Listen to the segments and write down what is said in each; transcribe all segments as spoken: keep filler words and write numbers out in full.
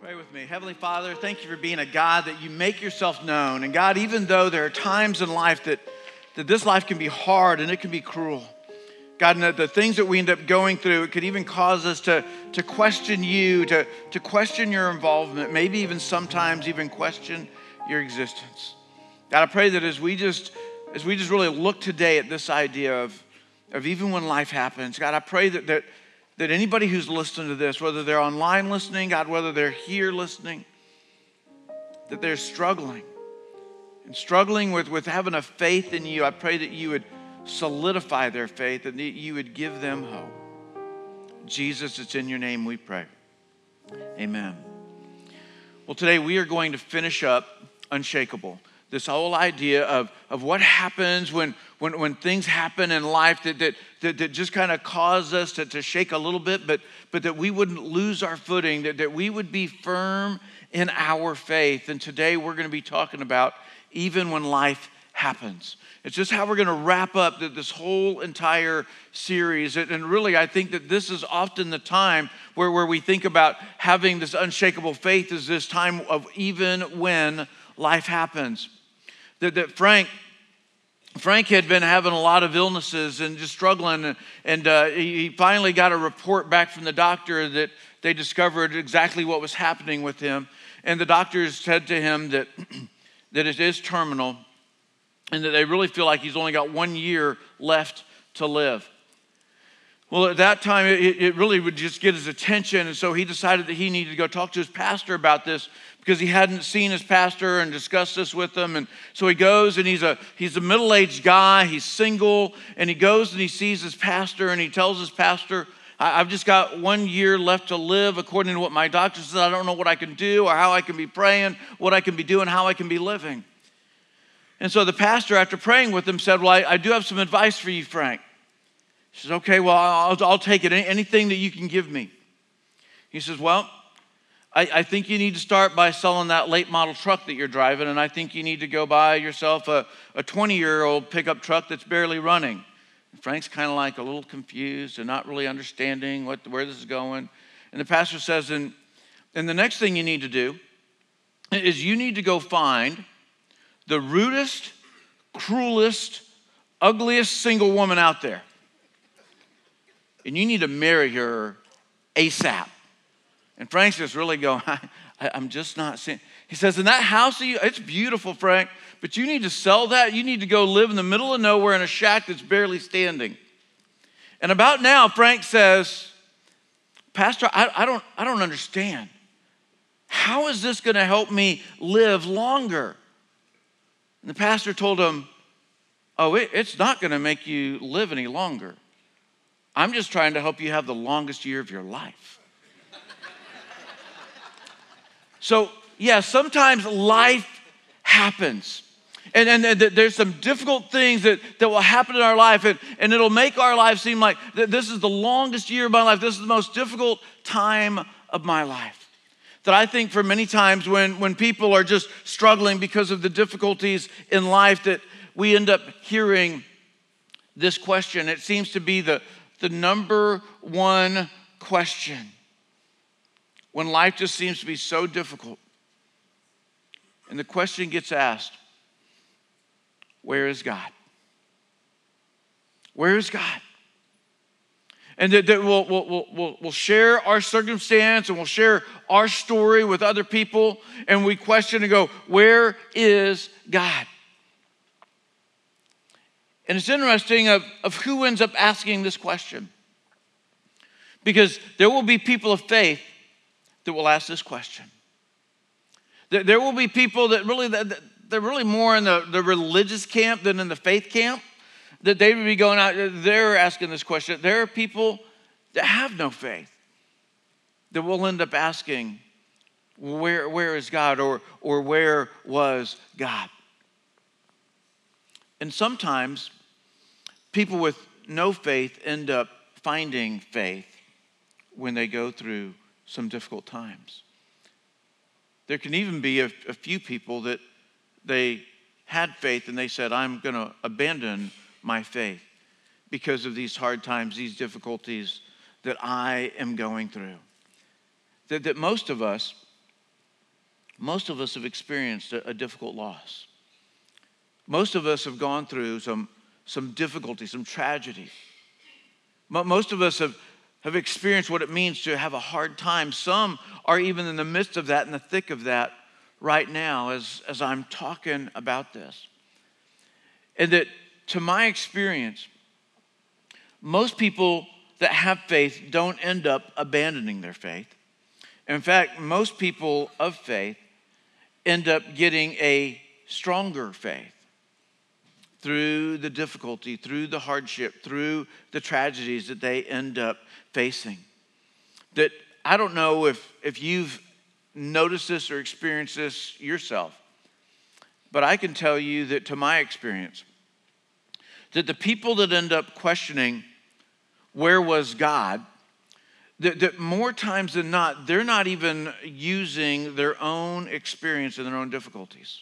Pray with me. Heavenly Father, thank you for being a God that you make yourself known. And God, even though there are times in life that, that this life can be hard and it can be cruel, God, and the things that we end up going through, it could even cause us to, to question you, to, to question your involvement, maybe even sometimes even question your existence. God, I pray that as we just as we just really look today at this idea of, of even when life happens, God, I pray that, that, that anybody who's listening to this, whether they're online listening, God, whether they're here listening, that they're struggling and struggling with, with having a faith in you, I pray that you would solidify their faith and that you would give them hope. Jesus, it's in your name we pray. Amen. Well, today we are going to finish up Unshakable. This whole idea of, of what happens when, when, when things happen in life that, that, that, that just kind of cause us to, to shake a little bit, but, but that we wouldn't lose our footing, that, that we would be firm in our faith. And today we're going to be talking about even when life happens. It's just how we're going to wrap up this whole entire series. And really, I think that this is often the time where, where we think about having this unshakable faith is this time of even when life happens. That, that Frank Frank had been having a lot of illnesses and just struggling, and, and uh, he finally got a report back from the doctor that they discovered exactly what was happening with him. And the doctors said to him that, that it is terminal, and that they really feel like he's only got one year left to live. Well, at that time, it, it really would just get his attention, and so he decided that he needed to go talk to his pastor about this because he hadn't seen his pastor and discussed this with him. And so he goes, and he's a he's a middle-aged guy, he's single, and he goes and he sees his pastor, and he tells his pastor, I've just got one year left to live according to what my doctor says. I don't know what I can do or how I can be praying, what I can be doing, how I can be living. And so the pastor, after praying with him, said, well, I, I do have some advice for you, Frank. He says, okay, well, I'll, I'll take it, Any, anything that you can give me. He says, well, I, I think you need to start by selling that late model truck that you're driving, and I think you need to go buy yourself a, a twenty-year-old pickup truck that's barely running. And Frank's kind of like a little confused and not really understanding what where this is going. And the pastor says, and, and the next thing you need to do is you need to go find the rudest, cruelest, ugliest single woman out there. And you need to marry her ASAP. And Frank's just really going, I, I, I'm just not seeing. He says, in that house, you, it's beautiful, Frank, but you need to sell that. You need to go live in the middle of nowhere in a shack that's barely standing. And about now, Frank says, Pastor, I, I don't, I don't understand. How is this going to help me live longer? And the pastor told him, oh, it, it's not going to make you live any longer. I'm just trying to help you have the longest year of your life. So, yeah, sometimes life happens. And, and, and there's some difficult things that, that will happen in our life, and, and it'll make our life seem like this is the longest year of my life. This is the most difficult time of my life. That I think for many times when, when people are just struggling because of the difficulties in life that we end up hearing this question. It seems to be the, the number one question when life just seems to be so difficult. And the question gets asked, where is God? Where is God? And that we'll, we'll, we'll, we'll share our circumstance and we'll share our story with other people, and we question and go, where is God? And it's interesting of, of who ends up asking this question, because there will be people of faith that will ask this question. There, there will be people that really, that, they're really more in the, the religious camp than in the faith camp. That they would be going out, they're asking this question. There are people that have no faith that will end up asking, where, where is God, or, or where was God? And sometimes people with no faith end up finding faith when they go through some difficult times. There can even be a, a few people that they had faith and they said, I'm going to abandon my faith because of these hard times, these difficulties that I am going through. That, that most of us most of us have experienced a, a difficult loss. Most of us have gone through some, some difficulty, some tragedy. Most of us have, have experienced what it means to have a hard time. Some are even in the midst of that, in the thick of that right now as, as I'm talking about this. And that, to my experience, most people that have faith don't end up abandoning their faith. In fact, most people of faith end up getting a stronger faith through the difficulty, through the hardship, through the tragedies that they end up facing. That I don't know if, if you've noticed this or experienced this yourself, but I can tell you that to my experience, that the people that end up questioning where was God, that, that more times than not, they're not even using their own experience and their own difficulties.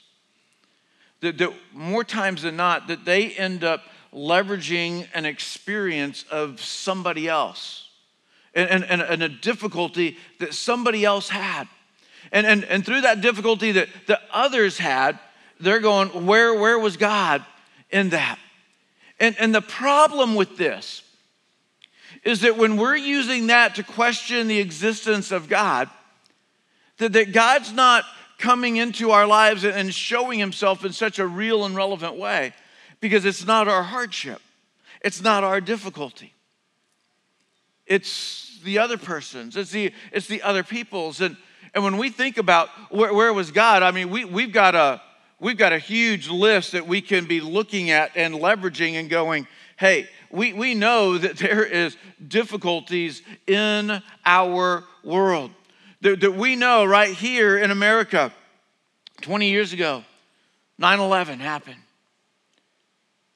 That, that more times than not, that they end up leveraging an experience of somebody else and, and, and a difficulty that somebody else had. And, and, and through that difficulty that the others had, they're going, where, where was God in that? And, and the problem with this is that when we're using that to question the existence of God, that, that God's not coming into our lives and showing himself in such a real and relevant way, because it's not our hardship. It's not our difficulty. It's the other person's. It's the, it's the other people's. And, and when we think about where, where was God, I mean, we, we've got a, We've got a huge list that we can be looking at and leveraging and going, hey, we, we know that there is difficulties in our world. That, that we know right here in America, twenty years ago, nine eleven happened.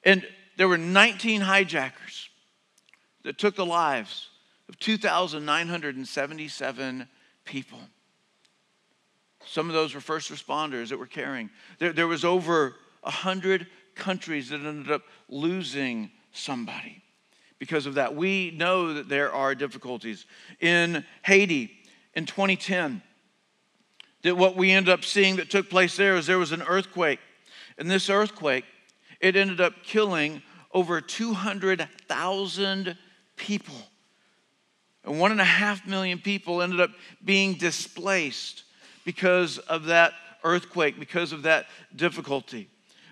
And there were nineteen hijackers that took the lives of two thousand nine hundred seventy-seven people. Some of those were first responders that were caring. There, there was over one hundred countries that ended up losing somebody because of that. We know that there are difficulties. In Haiti in twenty ten, that what we ended up seeing that took place there is there was an earthquake. And this earthquake, it ended up killing over two hundred thousand people. And one and a half million people ended up being displaced because of that earthquake, because of that difficulty.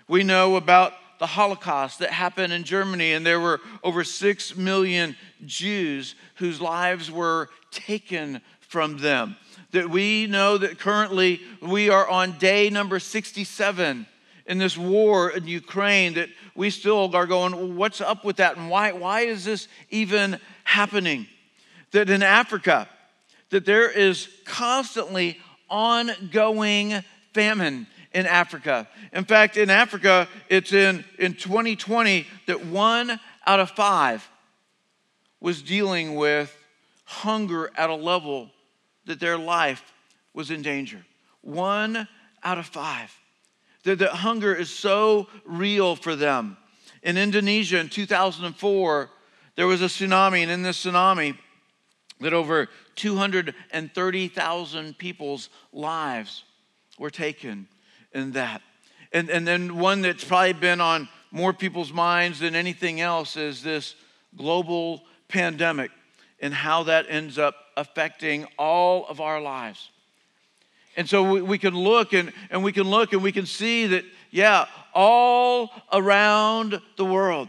We know about the Holocaust that happened in Germany, and there were over six million Jews whose lives were taken from them. That we know that currently we are on day number sixty-seven in this war in Ukraine, that we still are going, well, what's up with that, and why, why is this even happening? That in Africa, that there is constantly ongoing famine in Africa. In fact, in Africa, it's in, in twenty twenty that one out of five was dealing with hunger at a level that their life was in danger. One out of five. That, that hunger is so real for them. In Indonesia in two thousand four, there was a tsunami, and in this tsunami, that over two hundred thirty thousand people's lives were taken in that. And, and then one that's probably been on more people's minds than anything else is this global pandemic and how that ends up affecting all of our lives. And so we, we can look and, and we can look and we can see that, yeah, all around the world,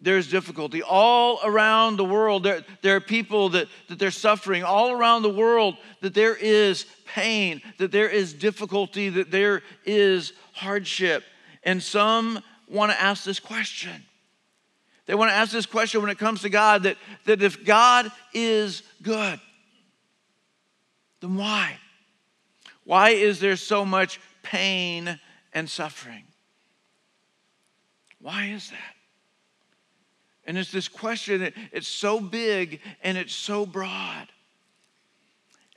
there's difficulty. All around the world, there, there are people that, that they're suffering. All around the world, that there is pain, that there is difficulty, that there is hardship. And some want to ask this question. They want to ask this question when it comes to God, that, that if God is good, then why? Why is there so much pain and suffering? Why is that? And it's this question, that it's so big and it's so broad.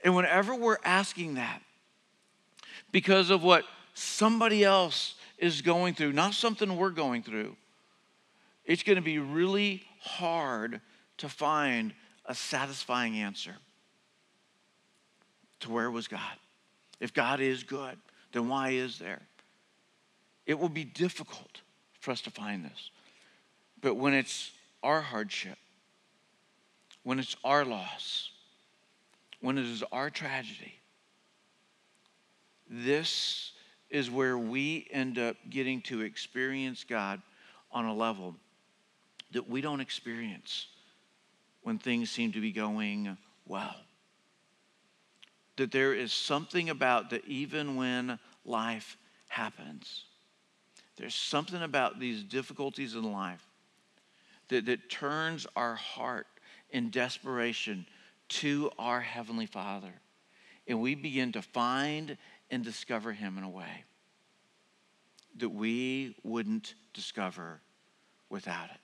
And whenever we're asking that, because of what somebody else is going through, not something we're going through, it's going to be really hard to find a satisfying answer to where was God. If God is good, then why is there? It will be difficult for us to find this. But when it's our hardship, when it's our loss, when it is our tragedy, this is where we end up getting to experience God on a level that we don't experience when things seem to be going well. That there is something about that even when life happens, there's something about these difficulties in life that, that turns our heart in desperation to our Heavenly Father. And we begin to find and discover Him in a way that we wouldn't discover without it.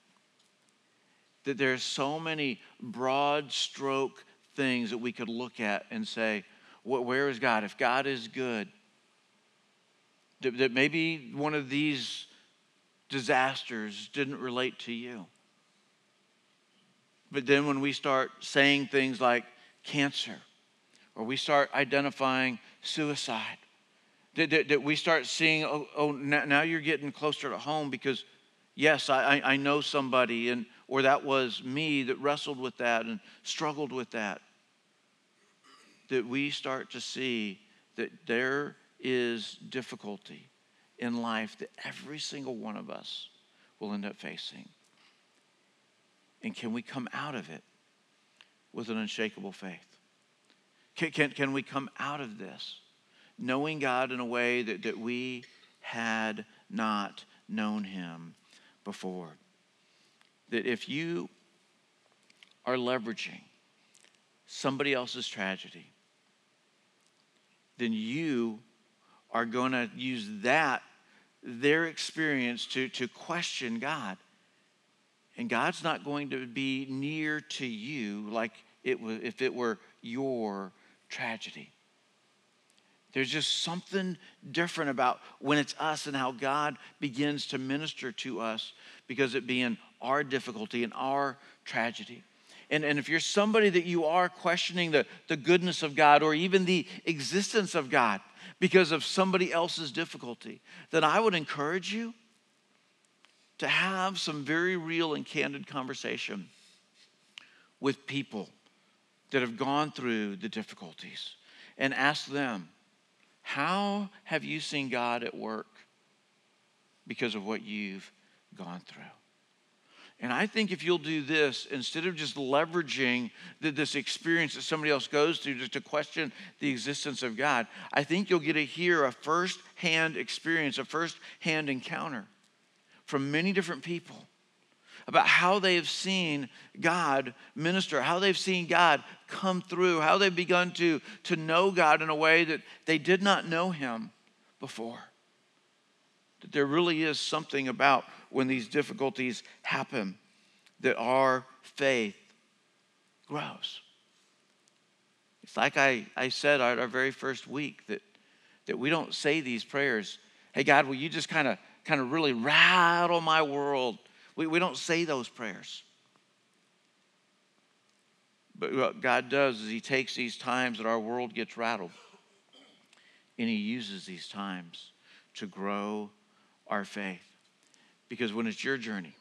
That there's so many broad stroke things that we could look at and say, where is God? If God is good, that maybe one of these disasters didn't relate to you. But then when we start saying things like cancer, or we start identifying suicide, that, that, that we start seeing, oh, oh now, now you're getting closer to home because, yes, I, I know somebody, and or that was me that wrestled with that and struggled with that, that we start to see that there is difficulty in life that every single one of us will end up facing. And can we come out of it with an unshakable faith? Can, can, can we come out of this knowing God in a way that, that we had not known Him before? That if you are leveraging somebody else's tragedy, then you are going to use that, their experience, to, to question God. And God's not going to be near to you like it was if it were your tragedy. There's just something different about when it's us and how God begins to minister to us because it being our difficulty and our tragedy. And, and if you're somebody that you are questioning the, the goodness of God or even the existence of God because of somebody else's difficulty, then I would encourage you to have some very real and candid conversation with people that have gone through the difficulties and ask them, how have you seen God at work because of what you've gone through? And I think if you'll do this, instead of just leveraging the, this experience that somebody else goes through just to question the existence of God, I think you'll get to hear a first-hand experience, a first-hand encounter from many different people about how they have seen God minister, how they've seen God come through, how they've begun to, to know God in a way that they did not know Him before. That there really is something about when these difficulties happen that our faith grows. It's like I, I said at our very first week that, that we don't say these prayers, hey, God, will you just kind of kind of really rattle my world? We, we don't say those prayers. But what God does is He takes these times that our world gets rattled, and He uses these times to grow our faith. Because when it's your journey,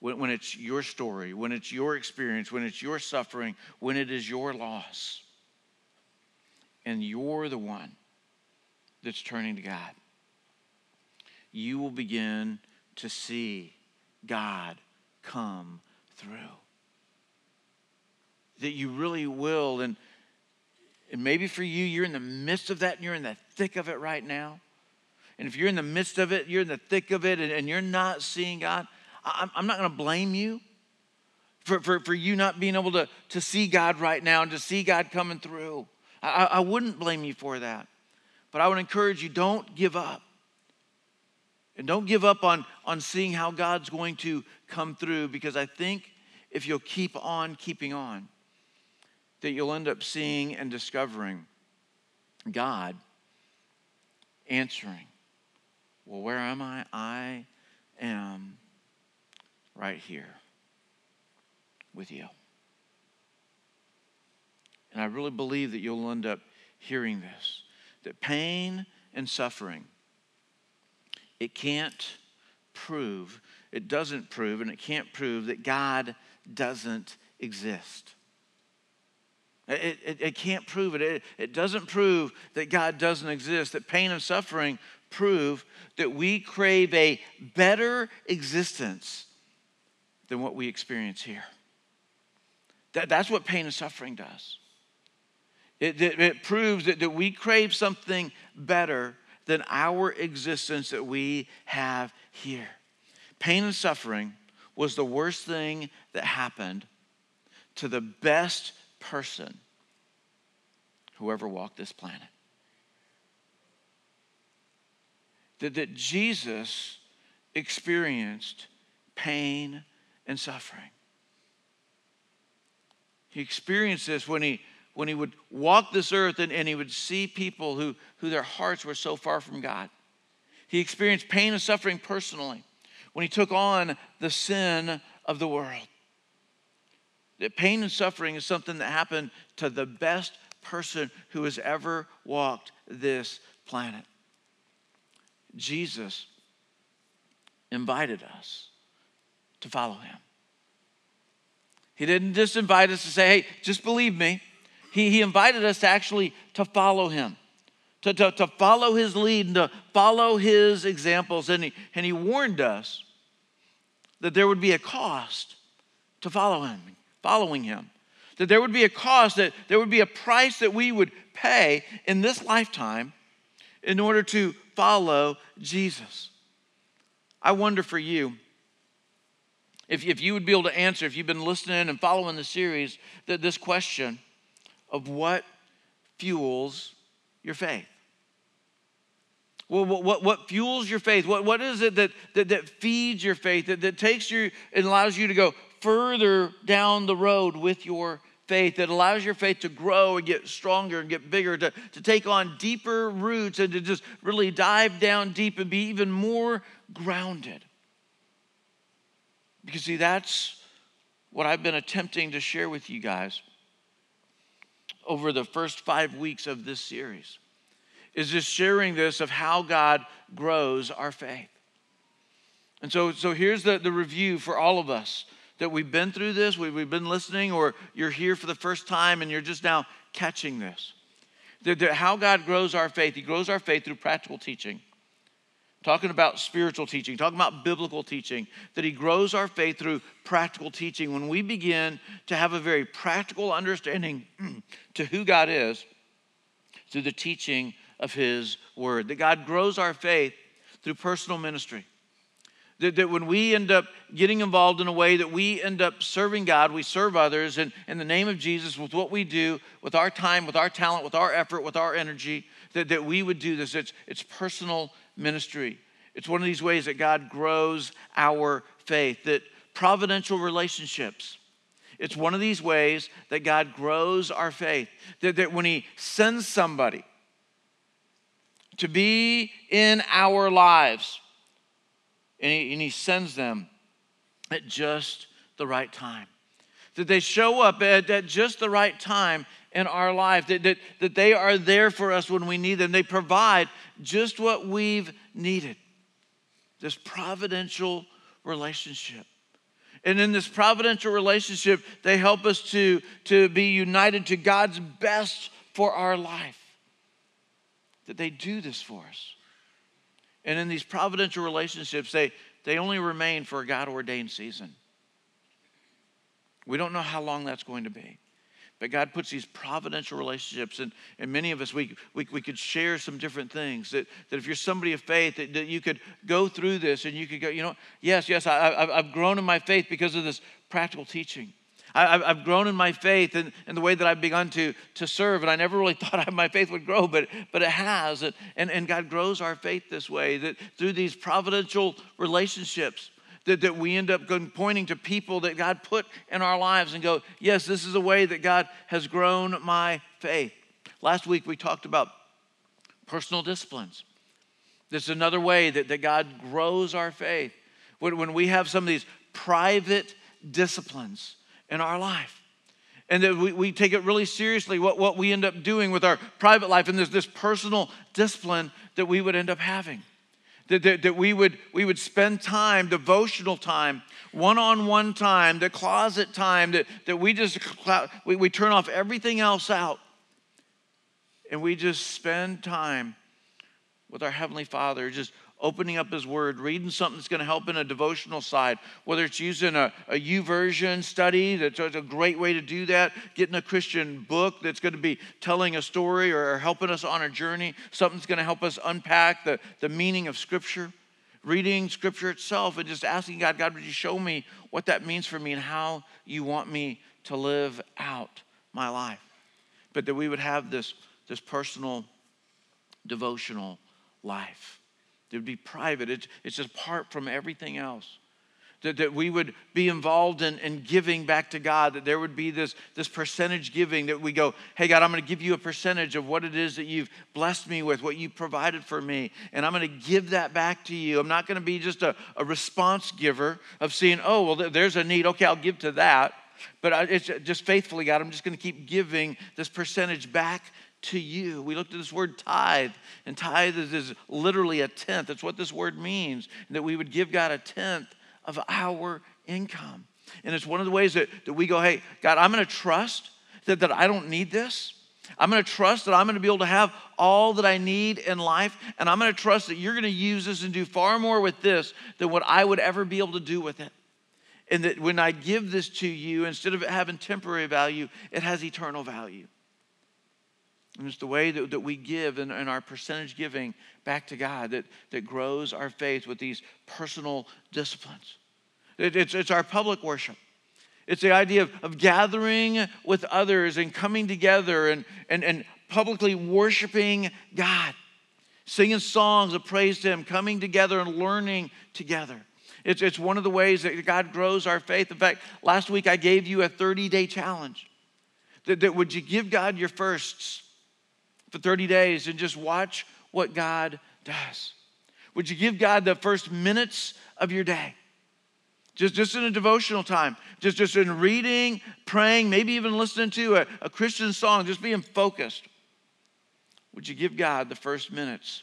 when, when it's your story, when it's your experience, when it's your suffering, when it is your loss, and you're the one that's turning to God, you will begin to see God come through. That you really will. And, and maybe for you, you're in the midst of that and you're in the thick of it right now. And if you're in the midst of it, you're in the thick of it and, and you're not seeing God, I'm, I'm not going to blame you for, for, for you not being able to, to see God right now and to see God coming through. I, I wouldn't blame you for that. But I would encourage you, don't give up. And don't give up on, on seeing how God's going to come through, because I think if you'll keep on keeping on, that you'll end up seeing and discovering God answering. Well, where am I? I am right here with you. And I really believe that you'll end up hearing this, that pain and suffering, it can't prove, it doesn't prove, and it can't prove that God doesn't exist. It, it, it can't prove it. it. It doesn't prove that God doesn't exist, that pain and suffering prove that we crave a better existence than what we experience here. That, that's what pain and suffering does. It, it, it proves that, that we crave something better than our existence that we have here. Pain and suffering was the worst thing that happened to the best person who ever walked this planet. That, that Jesus experienced pain and suffering. He experienced this when he, when he would walk this earth and, and he would see people who, who their hearts were so far from God. He experienced pain and suffering personally when he took on the sin of the world. That pain and suffering is something that happened to the best person who has ever walked this planet. Jesus invited us to follow him. He didn't just invite us to say, hey, just believe me. He, he invited us to actually to follow him, to, to, to follow his lead and to follow his examples. And he, and he warned us that there would be a cost to follow him, following him. That there would be a cost, that there would be a price that we would pay in this lifetime in order to follow Jesus. I wonder for you, if, if you would be able to answer, if you've been listening and following the series, that this question of what fuels your faith. Well, what, what, what fuels your faith? What, what is it that, that, that feeds your faith, that, that takes you and allows you to go further down the road with your faith, that allows your faith to grow and get stronger and get bigger, to, to take on deeper roots and to just really dive down deep and be even more grounded? Because see, that's what I've been attempting to share with you guys over the first five weeks of this series, is just sharing this of how God grows our faith. And so, so here's the, the review for all of us that we've been through this, we've been listening, or you're here for the first time and you're just now catching this. How God grows our faith. He grows our faith through practical teaching. Talking about spiritual teaching, talking about biblical teaching, that he grows our faith through practical teaching. When we begin to have a very practical understanding to who God is through the teaching of his word. That God grows our faith through personal ministry. That when we end up getting involved in a way that we end up serving God, we serve others in, in the name of Jesus with what we do, with our time, with our talent, with our effort, with our energy, that, that we would do this. It's, it's personal ministry. It's one of these ways that God grows our faith, that providential relationships. It's one of these ways that God grows our faith, that, that when he sends somebody to be in our lives, And he, and he sends them at just the right time. That they show up at, at just the right time in our life. That, that, that they are there for us when we need them. They provide just what we've needed. This providential relationship. And in this providential relationship, they help us to, to be united to God's best for our life. That they do this for us. And in these providential relationships, they, they only remain for a God-ordained season. We don't know how long that's going to be. But God puts these providential relationships, and, and many of us, we, we, we could share some different things. That, that if you're somebody of faith, that, that you could go through this and you could go, you know, yes, yes, I, I've grown in my faith because of this practical teaching. I, I've grown in my faith and, and the way that I've begun to, to serve, and I never really thought my faith would grow, but, but it has. And, and God grows our faith this way, that through these providential relationships that, that we end up going, pointing to people that God put in our lives and go, yes, this is the way that God has grown my faith. Last week we talked about personal disciplines. This is another way that, that God grows our faith. When, when we have some of these private disciplines in our life. and that we, we take it really seriously, what, what we end up doing with our private life. And there's this personal discipline that we would end up having, that, that, that we would we would spend time, devotional time, one-on-one time, the closet time, that, that we just, we, we turn off everything else out, and we just spend time with our Heavenly Father, just opening up His Word, reading something that's going to help in a devotional side, whether it's using a, a YouVersion study, that's a great way to do that, getting a Christian book that's going to be telling a story or helping us on a journey, something that's going to help us unpack the, the meaning of Scripture, reading Scripture itself and just asking God, God, would you show me what that means for me and how you want me to live out my life? But that we would have this, this personal, devotional life. It would be private. It's, it's apart from everything else. That, that we would be involved in, in giving back to God, that there would be this, this percentage giving, that we go, hey, God, I'm going to give you a percentage of what it is that you've blessed me with, what you provided for me, and I'm going to give that back to you. I'm not going to be just a, a response giver of seeing, oh, well, there's a need. Okay, I'll give to that. But I, it's just faithfully, God, I'm just going to keep giving this percentage back to you. We looked at this word tithe, and tithe is, is literally a tenth. That's what this word means, that we would give God a tenth of our income. And it's one of the ways that, that we go, hey, God, I'm going to trust that, that I don't need this. I'm going to trust that I'm going to be able to have all that I need in life, and I'm going to trust that you're going to use this and do far more with this than what I would ever be able to do with it. And that when I give this to you, instead of it having temporary value, it has eternal value. And it's the way that, that we give and, and our percentage giving back to God that, that grows our faith with these personal disciplines. It, it's, it's our public worship. It's the idea of, of gathering with others and coming together and, and, and publicly worshiping God, singing songs of praise to Him, coming together and learning together. It's, it's one of the ways that God grows our faith. In fact, last week I gave you a thirty-day challenge. That, that would you give God your firsts for thirty days and just watch what God does? Would you give God the first minutes of your day? Just, just in a devotional time, just, just in reading, praying, maybe even listening to a, a Christian song, just being focused. Would you give God the first minutes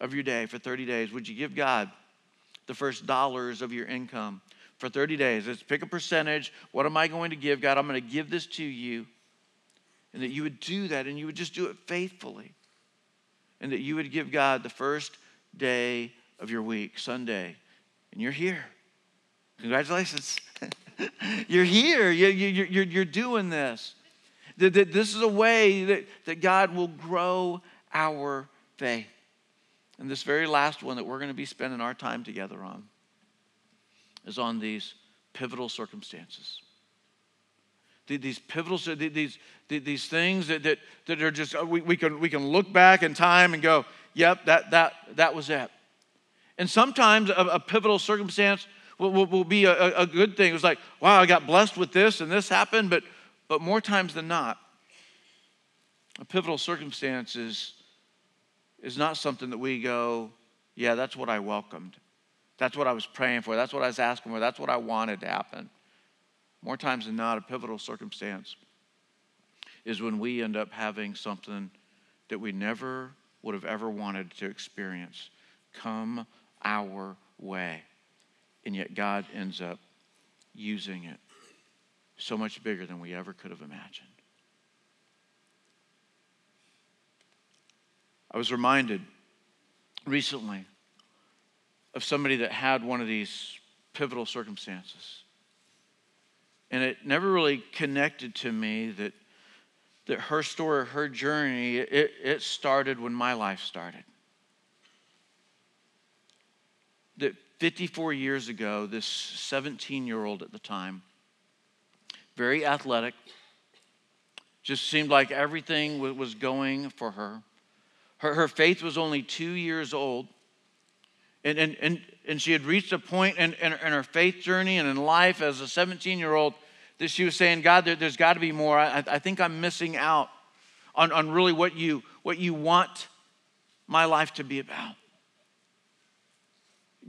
of your day for thirty days? Would you give God the first dollars of your income for thirty days? Let's pick a percentage. What am I going to give, God? I'm going to give this to you. And that you would do that, and you would just do it faithfully. And that you would give God the first day of your week, Sunday. And you're here. Congratulations. You're here. You're, you're, you're doing this. This is a way that, that God will grow our faith. And this very last one that we're going to be spending our time together on is on these pivotal circumstances. These pivotal, these these things that that, that are just, we, we can we can look back in time and go, yep, that that that was it. And sometimes a, a pivotal circumstance will, will, will be a, a good thing. It was like, wow, I got blessed with this and this happened. But but more times than not, a pivotal circumstance is, is not something that we go, yeah, that's what I welcomed. That's what I was praying for. That's what I was asking for. That's what I wanted to happen. More times than not, a pivotal circumstance is when we end up having something that we never would have ever wanted to experience come our way, and yet God ends up using it so much bigger than we ever could have imagined. I was reminded recently of somebody that had one of these pivotal circumstances. And it never really connected to me that, that her story, her journey, it, it started when my life started. That fifty-four years ago, this seventeen-year-old at the time, very athletic, just seemed like everything was going for her. Her, her faith was only two years old. And, and, and, and she had reached a point in, in, in her faith journey and in life as a seventeen-year-old that she was saying, God, there, there's got to be more. I, I think I'm missing out on, on really what you, what you want my life to be about.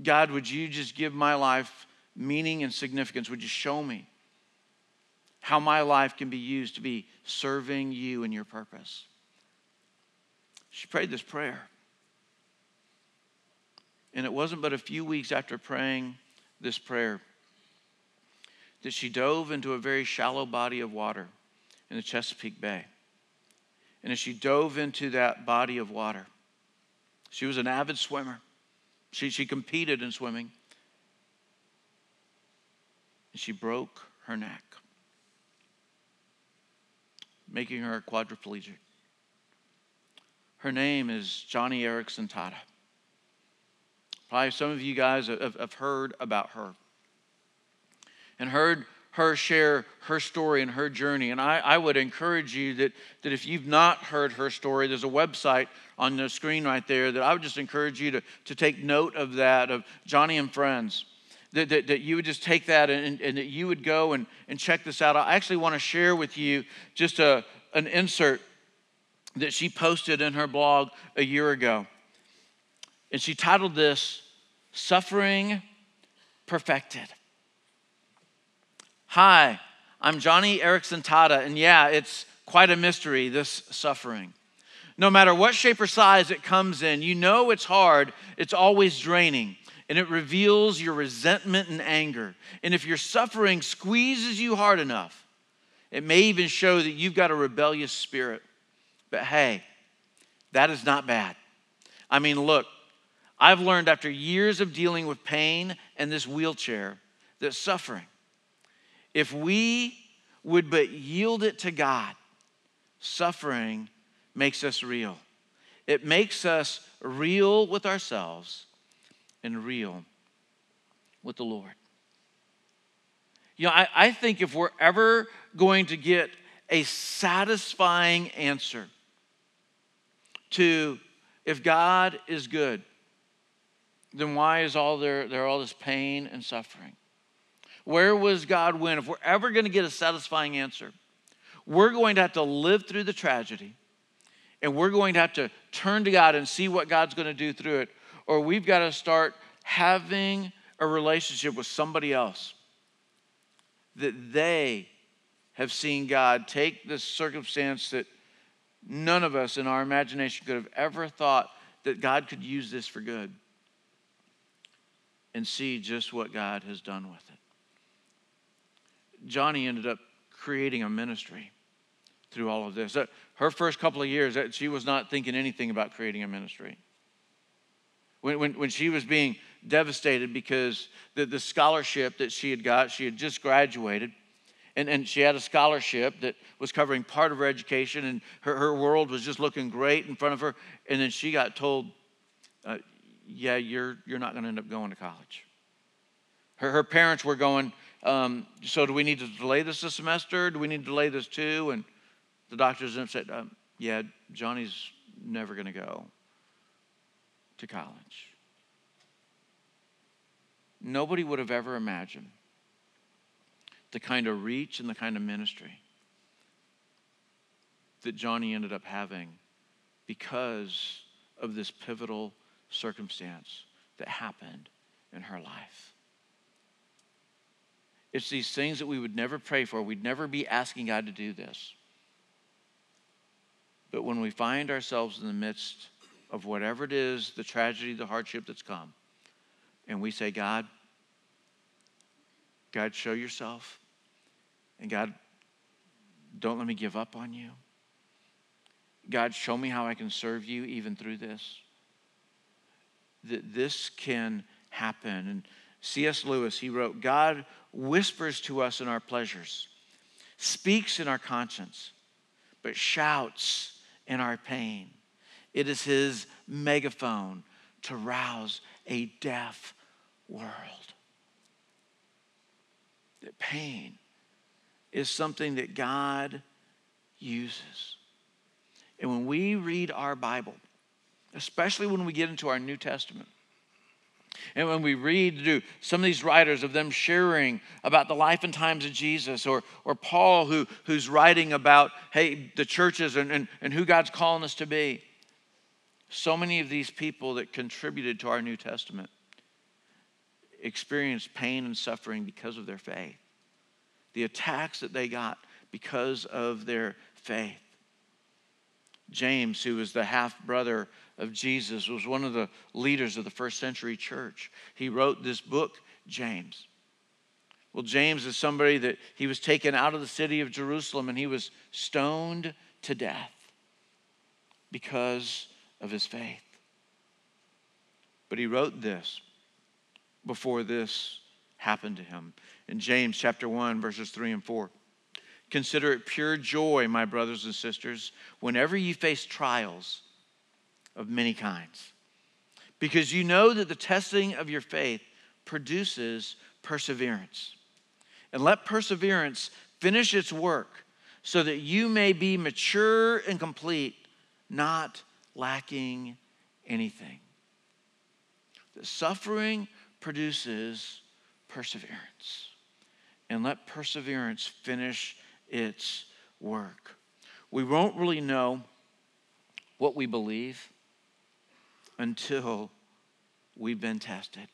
God, would you just give my life meaning and significance? Would you show me? how my life can be used to be serving you and your purpose. She prayed this prayer. And it wasn't but a few weeks after praying this prayer that she dove into a very shallow body of water in the Chesapeake Bay. And as she dove into that body of water, she was an avid swimmer. She, she competed in swimming. And she broke her neck, making her a quadriplegic. Her name is Johnny Erickson Tada. Probably some of you guys have, have heard about her and heard her share her story and her journey. And I, I would encourage you that, that if you've not heard her story, there's a website on the screen right there that I would just encourage you to, to take note of that, of Johnny and Friends, that, that, that you would just take that and, and that you would go and, and check this out. I actually want to share with you just a, an insert that she posted in her blog a year ago. And she titled this, Suffering Perfected. Hi, I'm Johnny Erickson Tada, and yeah, it's quite a mystery, this suffering. No matter what shape or size it comes in, you know it's hard, it's always draining, and it reveals your resentment and anger. And if your suffering squeezes you hard enough, it may even show that you've got a rebellious spirit. But hey, that is not bad. I mean, look, I've learned after years of dealing with pain and this wheelchair that suffering, if we would but yield it to God, suffering makes us real. It makes us real with ourselves and real with the Lord. You know, I, I think if we're ever going to get a satisfying answer to if God is good, then why is all there, there all this pain and suffering? Where was God when? If we're ever going to get a satisfying answer, we're going to have to live through the tragedy, and we're going to have to turn to God and see what God's going to do through it, or we've got to start having a relationship with somebody else that they have seen God take this circumstance that none of us in our imagination could have ever thought that God could use this for good, and see just what God has done with it. Johnny ended up creating a ministry through all of this. Her first couple of years, she was not thinking anything about creating a ministry. When, when, when she was being devastated because the, the scholarship that she had got, she had just graduated, And, and she had a scholarship that was covering part of her education, and her, her world was just looking great in front of her. And then she got told, uh, yeah, you're, you're not going to end up going to college. Her, her parents were going, um, so do we need to delay this a semester? Do we need to delay this too? And the doctors said, um, yeah, Johnny's never going to go to college. Nobody would have ever imagined the kind of reach and the kind of ministry that Johnny ended up having because of this pivotal circumstance that happened in her life. It's these things that we would never pray for. We'd never be asking God to do this. But when we find ourselves in the midst of whatever it is, the tragedy, the hardship that's come, and we say, God, God, show yourself. And God, don't let me give up on you. God, show me how I can serve you even through this. That this can happen. And C S Lewis, he wrote, God whispers to us in our pleasures, speaks in our conscience, but shouts in our pain. It is his megaphone to rouse a deaf world. That pain is something that God uses. And when we read our Bible, especially when we get into our New Testament, and when we read through some of these writers of them sharing about the life and times of Jesus, or, or Paul who, who's writing about, hey, the churches and, and, and who God's calling us to be, so many of these people that contributed to our New Testament experienced pain and suffering because of their faith. the attacks that they got because of their faith. James, who was the half-brother of Jesus, was one of the leaders of the first century church. He wrote this book, James. Well, James is somebody that he was taken out of the city of Jerusalem and he was stoned to death because of his faith. But he wrote this before this happened to him. In James chapter one, verses three and four. Consider it pure joy, my brothers and sisters, whenever you face trials of many kinds, because you know that the testing of your faith produces perseverance. And let perseverance finish its work so that you may be mature and complete, not lacking anything. The suffering produces perseverance. And let perseverance finish its work. We won't really know what we believe until we've been tested.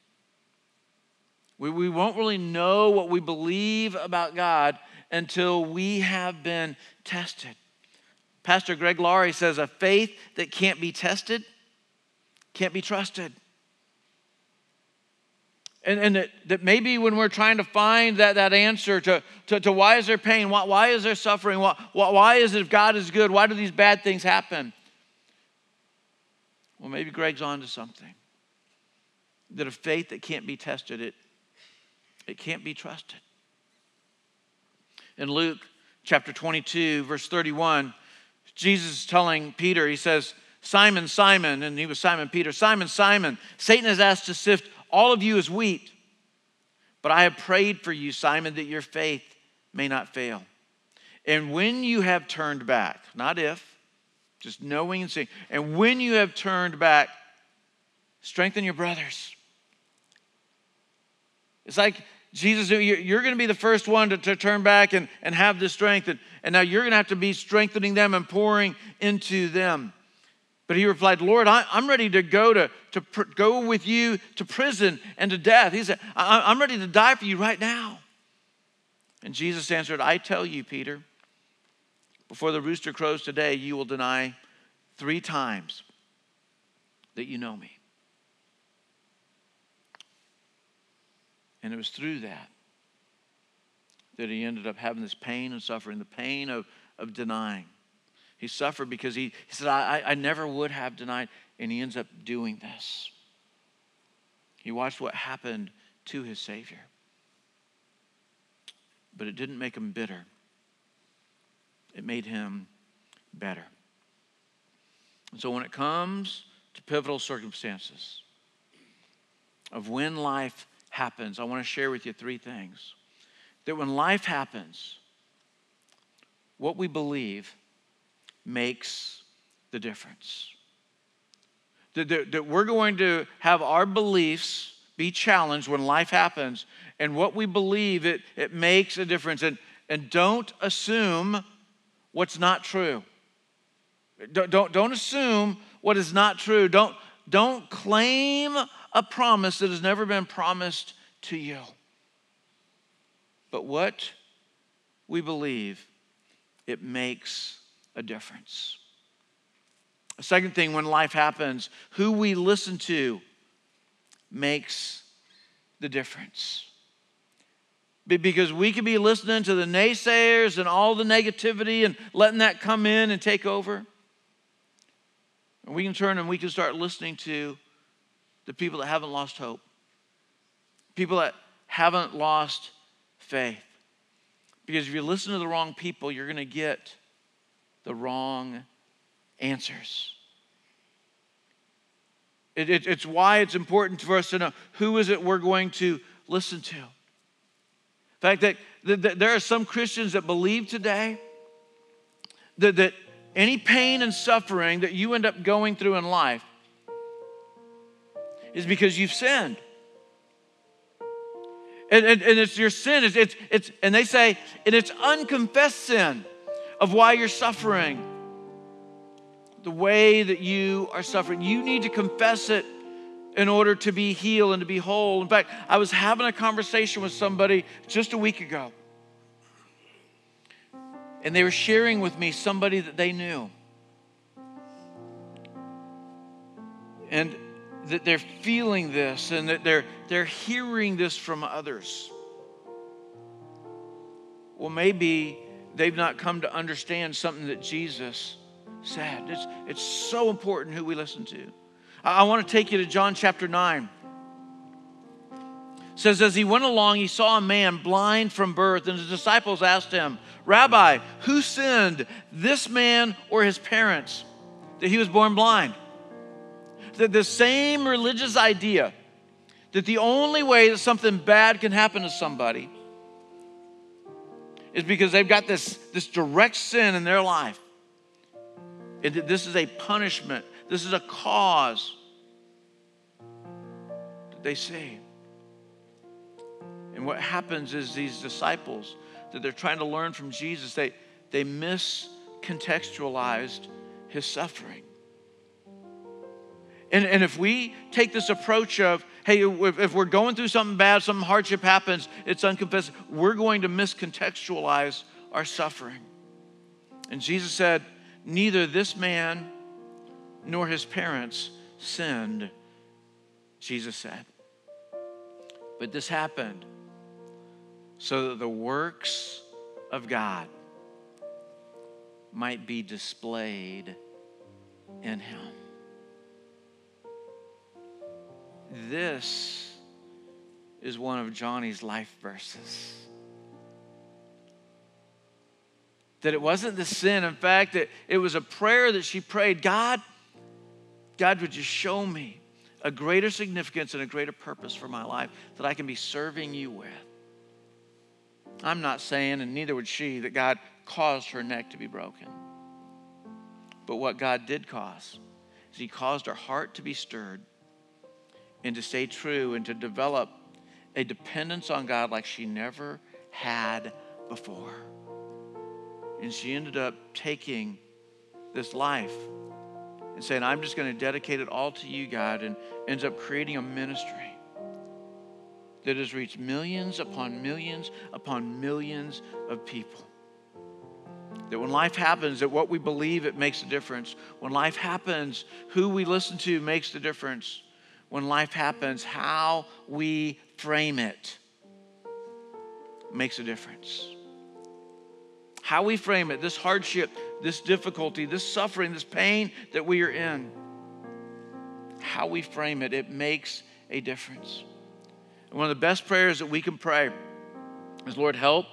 We, we won't really know what we believe about God until we have been tested. Pastor Greg Laurie says a faith that can't be tested can't be trusted. And, and that, that maybe when we're trying to find that, that answer to, to, to why is there pain, why, why is there suffering, why, why is it if God is good, why do these bad things happen? Well, maybe Greg's on to something. That a faith that can't be tested, it, it can't be trusted. In Luke chapter twenty-two, verse thirty-one, Jesus is telling Peter, he says, Simon, Simon, and he was Simon Peter, Simon, Simon, Satan has asked to sift all of you as wheat, but I have prayed for you, Simon, that your faith may not fail. And when you have turned back, not if, just knowing and seeing, and when you have turned back, strengthen your brothers. It's like Jesus, you're going to be the first one to, to turn back and, and have this strength. And, and now you're going to have to be strengthening them and pouring into them. But he replied, Lord, I, I'm ready to go to, to pr- go with you to prison and to death. He said, I, I'm ready to die for you right now. And Jesus answered, I tell you, Peter, before the rooster crows today, you will deny three times that you know me. And it was through that that he ended up having this pain and suffering, the pain of, of denying. He suffered because he, he said, I, I never would have denied. And he ends up doing this. He watched what happened to his Savior. But it didn't make him bitter. It made him better. And so when it comes to pivotal circumstances of when life happens, I want to share with you three things. That when life happens, what we believe makes the difference. That, that, that we're going to have our beliefs be challenged when life happens, and what we believe, it, it makes a difference. And, and don't assume what's not true. Don't, don't, don't assume what is not true. Don't, don't claim a promise that has never been promised to you. But what we believe, it makes a difference. A second thing, when life happens, who we listen to makes the difference. Because we could be listening to the naysayers and all the negativity and letting that come in and take over. And we can turn and we can start listening to the people that haven't lost hope, people that haven't lost faith. Because if you listen to the wrong people, you're going to get the wrong answers. It, it, it's why it's important for us to know who is it we're going to listen to. The fact that, that, that there are some Christians that believe today that, that any pain and suffering that you end up going through in life is because you've sinned. And, and, and it's your sin. It's, it's, it's, and they say, and it's unconfessed sin of why you're suffering the way that you are suffering. You need to confess it in order to be healed and to be whole. In fact, I was having a conversation with somebody just a week ago. And they were sharing with me somebody that they knew. And that they're feeling this, and that they're, they're hearing this from others. Well, maybe they've not come to understand something that Jesus said. It's, it's so important who we listen to. I, I want to take you to John chapter nine. It says, as he went along, he saw a man blind from birth, and his disciples asked him, Rabbi, who sinned, this man or his parents, that he was born blind? That the same religious idea that the only way that something bad can happen to somebody is because they've got this, this direct sin in their life. And that this is a punishment. This is a cause that they see. And what happens is these disciples that they're trying to learn from Jesus, they, they miscontextualized his suffering. And, and if we take this approach of, hey, if, if we're going through something bad, some hardship happens, it's unconfessed, we're going to miscontextualize our suffering. And Jesus said, neither this man nor his parents sinned, Jesus said. But this happened so that the works of God might be displayed in him. This is one of Johnny's life verses. That it wasn't the sin. In fact, it, it was a prayer that she prayed. God, God, would you show me a greater significance and a greater purpose for my life that I can be serving you with? I'm not saying, and neither would she, that God caused her neck to be broken. But what God did cause is he caused her heart to be stirred, and to stay true, and to develop a dependence on God like she never had before. And she ended up taking this life and saying, I'm just going to dedicate it all to you, God, and ends up creating a ministry that has reached millions upon millions upon millions of people. That when life happens, that what we believe, it makes a difference. When life happens, who we listen to makes the difference. When life happens, how we frame it makes a difference. How we frame it, this hardship, this difficulty, this suffering, this pain that we are in, how we frame it, it makes a difference. And one of the best prayers that we can pray is, Lord, help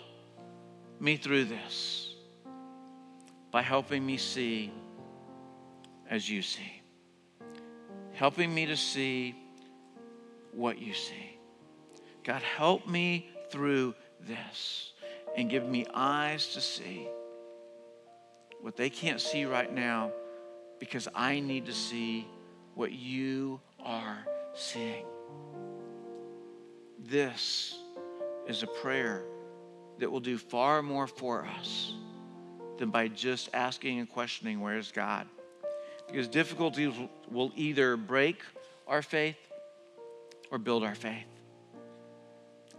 me through this by helping me see as you see. Helping me to see what you see. God, help me through this and give me eyes to see what they can't see right now, because I need to see what you are seeing. This is a prayer that will do far more for us than by just asking and questioning, where is God? Because difficulties will either break our faith or build our faith.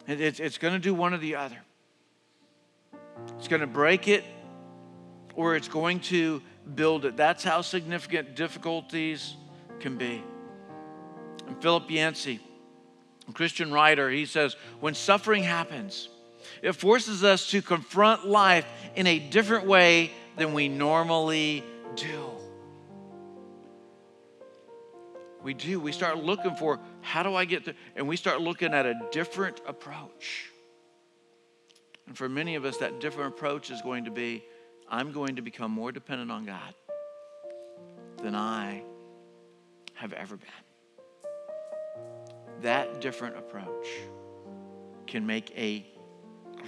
It's, it's going to do one or the other. It's going to break it, or it's going to build it. That's how significant difficulties can be. And Philip Yancey, a Christian writer, he says, when suffering happens, it forces us to confront life in a different way than we normally do. We do. We start looking for, how do I get there? And we start looking at a different approach. And for many of us, that different approach is going to be, I'm going to become more dependent on God than I have ever been. That different approach can make a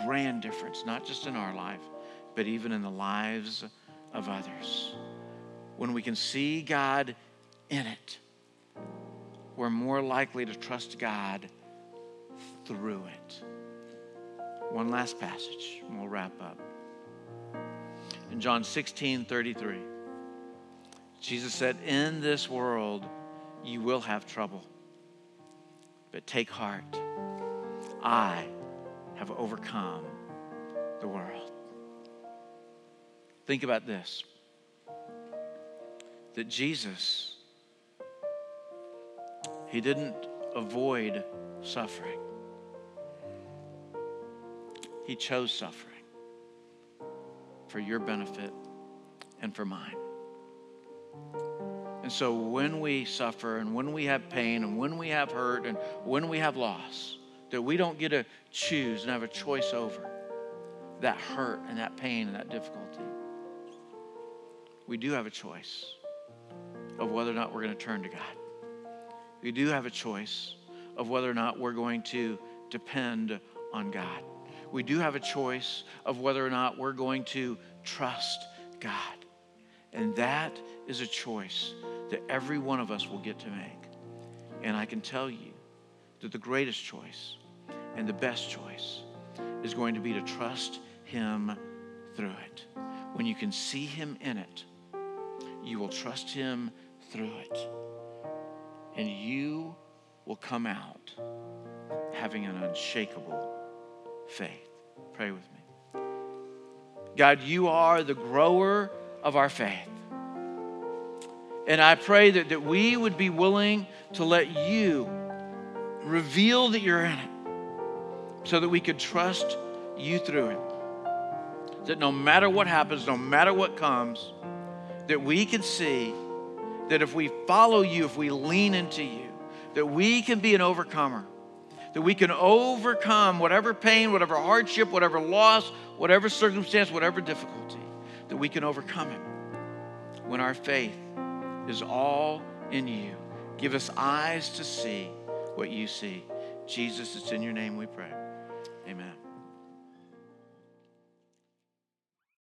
grand difference, not just in our life, but even in the lives of others. When we can see God in it, we're more likely to trust God through it. One last passage, and we'll wrap up. In John sixteen thirty-three, Jesus said, in this world you will have trouble, but take heart. I have overcome the world. Think about this, that Jesus, he didn't avoid suffering. He chose suffering for your benefit and for mine. And so when we suffer and when we have pain and when we have hurt and when we have loss, that we don't get to choose and have a choice over that hurt and that pain and that difficulty, we do have a choice of whether or not we're going to turn to God. We do have a choice of whether or not we're going to depend on God. We do have a choice of whether or not we're going to trust God. And that is a choice that every one of us will get to make. And I can tell you that the greatest choice and the best choice is going to be to trust him through it. When you can see him in it, you will trust him through it. And you will come out having an unshakable faith. Pray with me. God, you are the grower of our faith. And I pray that, that we would be willing to let you reveal that you're in it so that we could trust you through it. That no matter what happens, no matter what comes, that we can see that if we follow you, if we lean into you, that we can be an overcomer, that we can overcome whatever pain, whatever hardship, whatever loss, whatever circumstance, whatever difficulty, that we can overcome it when our faith is all in you. Give us eyes to see what you see. Jesus, it's in your name we pray. Amen.